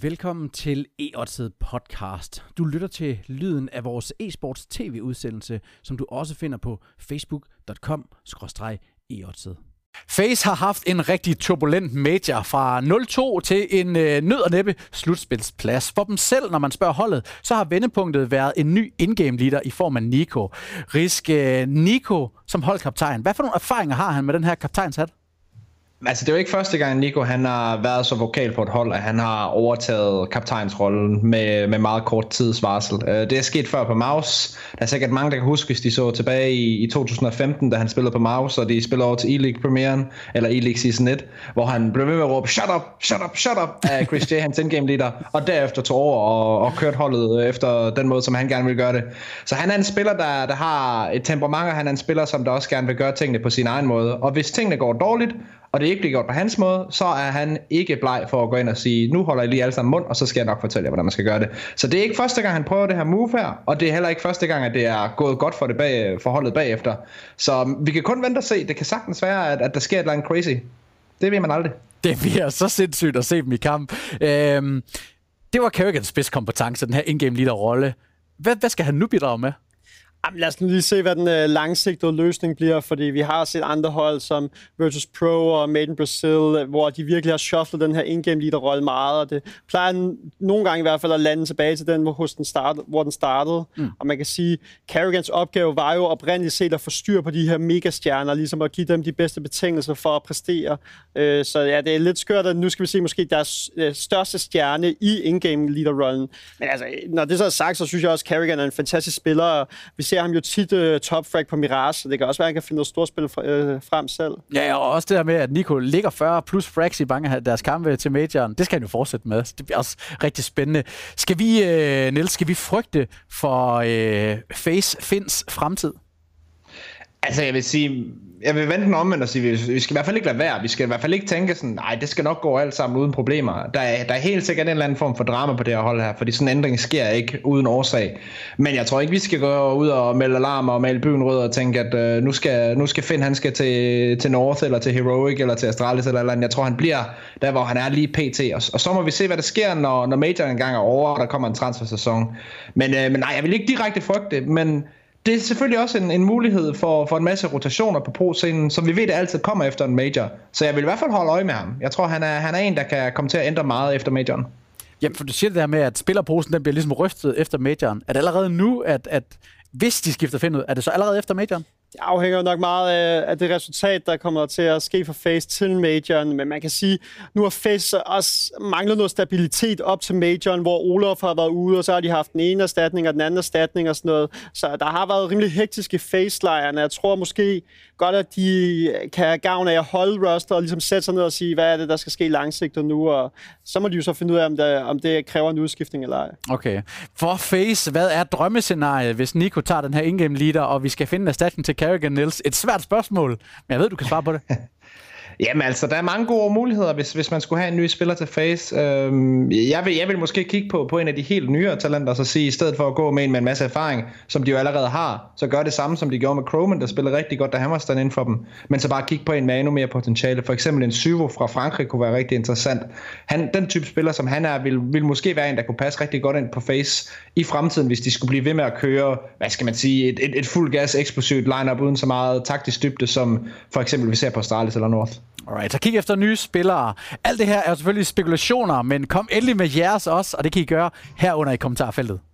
Velkommen til e-odset podcast. Du lytter til lyden af vores e-sports tv-udsendelse, som du også finder på facebook.com/eodset. Faze har haft en rigtig turbulent major fra 0-2 til en nød og næppe slutspilsplads. For dem selv, når man spørger holdet, så har vendepunktet været en ny in-game leader i form af NiKo. NiKo som holdkaptajn. Hvad for nogle erfaringer har han med den her kaptajnshat? Altså, det er jo ikke første gang, NiKo han har været så vokal på et hold, at han har overtaget kaptajnsrollen med meget kort tids varsel. Det er sket før på mouz. Der er sikkert mange, der kan huske, de så tilbage i 2015, da han spillede på mouz, og de spillede over til ELEAGUE premieren eller ELEAGUE Season 1, hvor han blev ved med at råbe, shut up, shut up, shut up, af Chris Jay, hans endgame leader, og derefter tog over og kørte holdet efter den måde, som han gerne vil gøre det. Så han er en spiller, der har et temperament, og han er en spiller, som der også gerne vil gøre tingene på sin egen måde. Og hvis tingene går dårligt, og det ikke bliver gjort på hans måde, så er han ikke bleg for at gå ind og sige, nu holder I lige alle sammen mund, og så skal jeg nok fortælle jer, hvordan man skal gøre det. Så det er ikke første gang, han prøver det her move her, og det er heller ikke første gang, at det er gået godt for det forholdet bagefter. Så vi kan kun vente og se. Det kan sagtens være, at der sker et eller andet crazy. Det ved man aldrig. Det bliver så sindssygt at se dem i kamp. Det var Karrigans spidskompetence, den her in-game leader-rolle. Hvad skal han nu bidrage med? Jamen, lad os lige se, hvad den langsigtede løsning bliver, fordi vi har set andre hold som Virtus.Pro og Made in Brazil, hvor de virkelig har shufflet den her in-game leader-rolle meget, og det plejer nogle gange i hvert fald at lande tilbage til den, hvor den startede. Og man kan sige, Karrigans opgave var jo oprindeligt set at få styr på de her megastjerner, ligesom at give dem de bedste betingelser for at præstere. Så ja, det er lidt skørt, at nu skal vi se måske deres største stjerne i in-game leader-rollen. Men altså, når det så er sagt, så synes jeg også, at Karrigan er en fantastisk spiller. Vi ser ham jo tit topfrag på Mirage, så det kan også være, at han kan finde noget storspil frem selv. Ja, og også det der med, at NiKo ligger 40 plus frags i mange af deres kampe til majoren. Det skal han jo fortsætte med. Det bliver også rigtig spændende. Skal vi, Niels, skal vi frygte for Faze Finns fremtid? Altså, jeg vil vente den omvendt og sige, vi skal i hvert fald ikke lade være. Vi skal i hvert fald ikke tænke sådan, nej, det skal nok gå alt sammen uden problemer. Der er helt sikkert en eller anden form for drama på det her hold her, fordi sådan en ændring sker ikke uden årsag. Men jeg tror ikke, vi skal gå ud og melde alarm og male byen rød og tænke, at nu skal Finn, han skal til North eller til Heroic eller til Astralis eller andet. Jeg tror, han bliver der, hvor han er lige pt. Og så må vi se, hvad der sker, når majoren engang er over, og der kommer en transfersæson. Men nej, jeg vil ikke direkte frygte, men det er selvfølgelig også en mulighed for en masse rotationer på pro-scenen, som vi ved, det altid kommer efter en major. Så jeg vil i hvert fald holde øje med ham. Jeg tror, han er en, der kan komme til at ændre meget efter majoren. Jamen, for du siger det der med, at spillerposen den bliver ligesom røftet efter majoren. Er det allerede nu, at hvis de skifter Finn ud, er det så allerede efter majoren? Det afhænger jo nok meget af det resultat, der kommer til at ske for Faze til majoren, men man kan sige, nu har Faze også manglet noget stabilitet op til majoren, hvor Olof har været ude, og så har de haft den ene erstatning og den anden erstatning og sådan noget. Så der har været rimelig hektiske Faze-lejrene. Jeg tror måske godt, at de kan have gavn af at holde roster og ligesom sætte sig ned og sige, hvad er det, der skal ske langsigtet nu, og så må de jo så finde ud af, om det kræver en udskiftning eller ej. Okay. For Faze, hvad er drømmescenariet, hvis NiKo tager den her in-game leader, og vi skal finde en erstatning til Karrigan, Niels? Et svært spørgsmål, men jeg ved, du kan svare på det. Jamen altså, der er mange gode muligheder, hvis man skulle have en ny spiller til Faze. Jeg vil måske kigge på en af de helt nyere talenter, så sige, i stedet for at gå med en masse erfaring, som de jo allerede har, så gør det samme, som de gjorde med Croman, der spillede rigtig godt, da Hammerstein inden for dem. Men så bare kigge på en med endnu mere potentiale. For eksempel en Syvo fra Frankrig kunne være rigtig interessant. Den type spiller, som han er, vil måske være en, der kunne passe rigtig godt ind på Faze i fremtiden, hvis de skulle blive ved med at køre, hvad skal man sige, et fuld gas eksplosivt lineup uden så meget taktisk dybde, som for eksempel vi ser på Astralis eller North. Alright, så kig efter nye spillere. Alt det her er selvfølgelig spekulationer, men kom endelig med jeres også, og det kan I gøre herunder i kommentarfeltet.